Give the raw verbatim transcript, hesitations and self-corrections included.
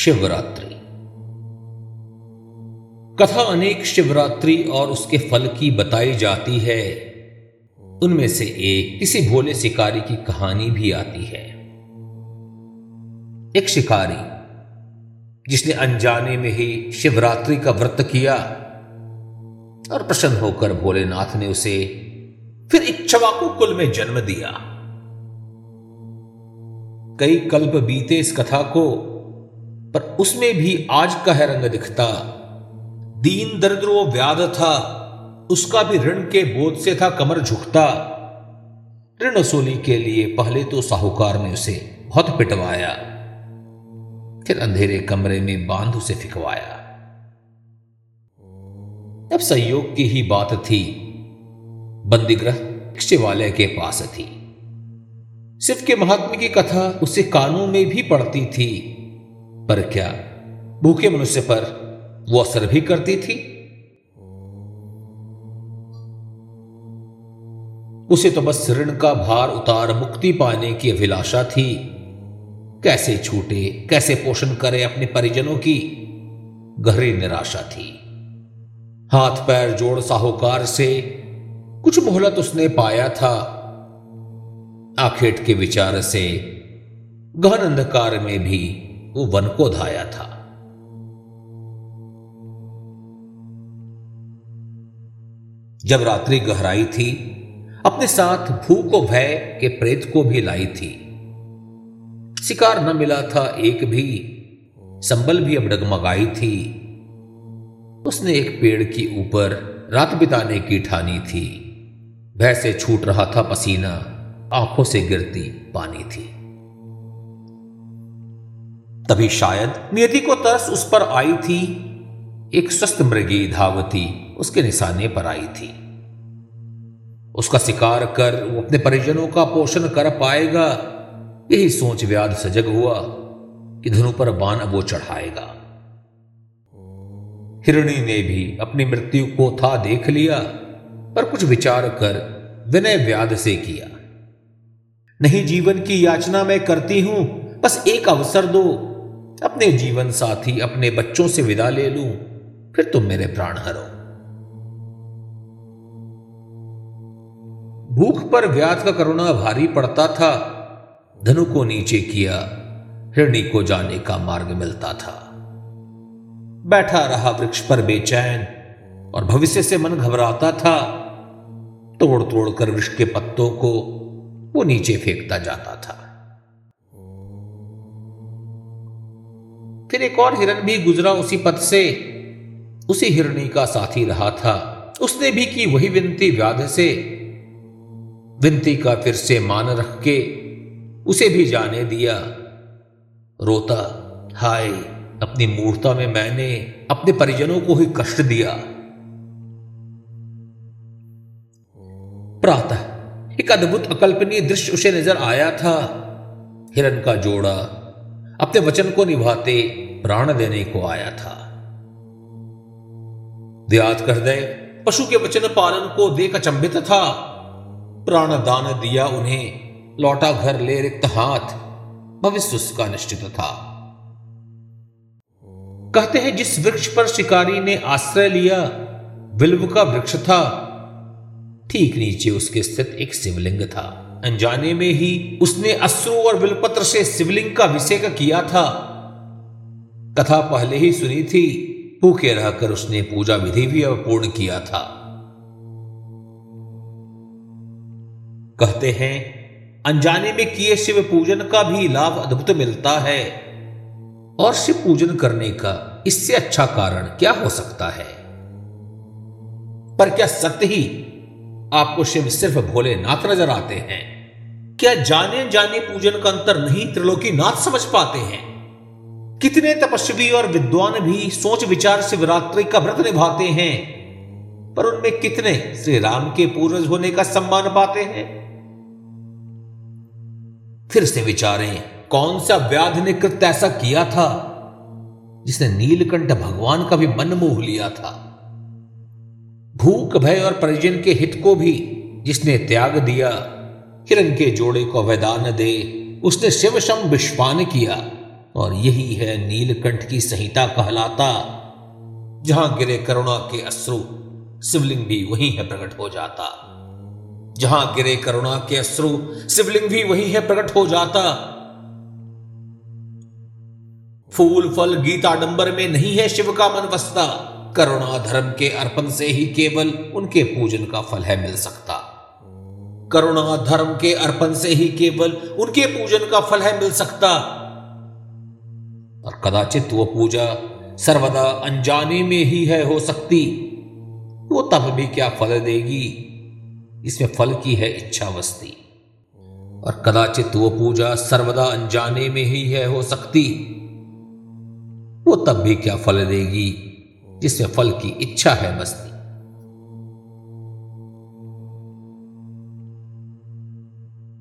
शिवरात्रि। कथा अनेक शिवरात्रि और उसके फल की बताई जाती है। उनमें से एक किसी भोले शिकारी की कहानी भी आती है। एक शिकारी जिसने अनजाने में ही शिवरात्रि का व्रत किया और प्रसन्न होकर भोलेनाथ ने उसे फिर इक्ष्वाकुकुल में जन्म दिया। कई कल्प बीते इस कथा को, पर उसमें भी आज का है रंग दिखता। दीन दर्द वो व्याध था, उसका भी ऋण के बोझ से था कमर झुकता। ऋण वसूली के लिए पहले तो साहूकार ने उसे बहुत पिटवाया, फिर अंधेरे कमरे में बांध उसे फिकवाया। अब संयोग की ही बात थी, बंदीगृह शिवालय के पास थी। शिव के महात्म्य की कथा उसे कानों में भी पड़ती थी, पर क्या भूखे मनुष्य पर वो असर भी करती थी? उसे तो बस ऋण का भार उतार मुक्ति पाने की अभिलाषा थी। कैसे छूटे, कैसे पोषण करे अपने परिजनों की गहरी निराशा थी। हाथ पैर जोड़ साहूकार से कुछ मोहलत उसने पाया था। आखेट के विचार से गहन अंधकार में भी वो वन को धाया था। जब रात्रि गहराई थी, अपने साथ भूख को भय के प्रेत को भी लाई थी। शिकार न मिला था एक भी, संबल भी अब डगमगाई थी। उसने एक पेड़ के ऊपर रात बिताने की ठानी थी। भय से छूट रहा था पसीना, आंखों से गिरती पानी थी। तभी शायद नियति को तरस उस पर आई थी। एक स्वस्थ मृगी धावती उसके निशाने पर आई थी। उसका शिकार कर वो अपने परिजनों का पोषण कर पाएगा, यही सोच व्याध सजग हुआ कि धनु पर बाण अब वो चढ़ाएगा। हिरणी ने भी अपनी मृत्यु को था देख लिया, पर कुछ विचार कर विनय व्याध से किया। नहीं, जीवन की याचना मैं करती हूं, बस एक अवसर दो, अपने जीवन साथी अपने बच्चों से विदा ले लूं, फिर तुम मेरे प्राण हरो। भूख पर व्याध का करुणा भारी पड़ता था। धनु को नीचे किया, हिरणी को जाने का मार्ग मिलता था। बैठा रहा वृक्ष पर बेचैन और भविष्य से मन घबराता था। तोड़ तोड़ कर वृक्ष के पत्तों को वो नीचे फेंकता जाता था। फिर एक और हिरण भी गुजरा उसी पथ से। उसी हिरणी का साथी रहा था, उसने भी की वही विनती व्याध से। विनती का फिर से मान रख के उसे भी जाने दिया। रोता, हाय, अपनी मूर्खता में मैंने अपने परिजनों को ही कष्ट दिया। प्रातः एक अद्भुत अकल्पनीय दृश्य उसे नजर आया था। हिरण का जोड़ा अपने वचन को निभाते प्राण देने को आया था। व्याध कर दे पशु के वचन पालन को देख अचंभित था। प्राण दान दिया उन्हें, लौटा घर ले रिक्त हाथ, भविष्य उसका निश्चित था। कहते हैं जिस वृक्ष पर शिकारी ने आश्रय लिया बिल्व का वृक्ष था। ठीक नीचे उसके स्थित एक शिवलिंग था। अनजाने में ही उसने अश्रु और बिल्वपत्र से शिवलिंग का अभिषेक किया था। कथा पहले ही सुनी थी। भूखे रहकर उसने पूजा विधि भी पूर्ण किया था। कहते हैं अनजाने में किए शिव पूजन का भी लाभ अद्भुत मिलता है, और शिव पूजन करने का इससे अच्छा कारण क्या हो सकता है? पर क्या सत्य ही आपको शिव सिर्फ भोलेनाथ नजर आते हैं? क्या जाने जाने पूजन का अंतर नहीं त्रिलोकीनाथ समझ पाते हैं? कितने तपस्वी और विद्वान भी सोच विचार शिवरात्रि का व्रत निभाते हैं, पर उनमें कितने श्री राम के पूर्वज होने का सम्मान पाते हैं? फिर से विचारें, कौन सा व्याध ने कृत्य ऐसा किया था जिसने नीलकंठ भगवान का भी मन मोह लिया था? भूख भय और परिजन के हित को भी जिसने त्याग दिया। हिरण के जोड़े को वैदान दे उसने शिव शम विश्वान किया। और यही है नीलकंठ की संहिता कहलाता, जहां गिरे करुणा के अश्रु शिवलिंग भी वही है प्रकट हो जाता। जहां गिरे करुणा के अश्रु शिवलिंग भी वही है प्रकट हो जाता। फूल फल गीताडंबर में नहीं है शिव का मन बसता, करुणा धर्म के अर्पण से ही केवल उनके पूजन का फल है मिल सकता। करुणा धर्म के अर्पण से ही केवल उनके पूजन का फल है मिल सकता। और कदाचित वो पूजा सर्वदा अनजाने में ही है हो सकती, वो तब भी क्या फल देगी, इसमें फल की है इच्छावस्ती। और कदाचित वो पूजा सर्वदा अनजाने में ही है हो सकती, वो तब भी क्या फल देगी, जिसमें फल की इच्छा है बस्ती।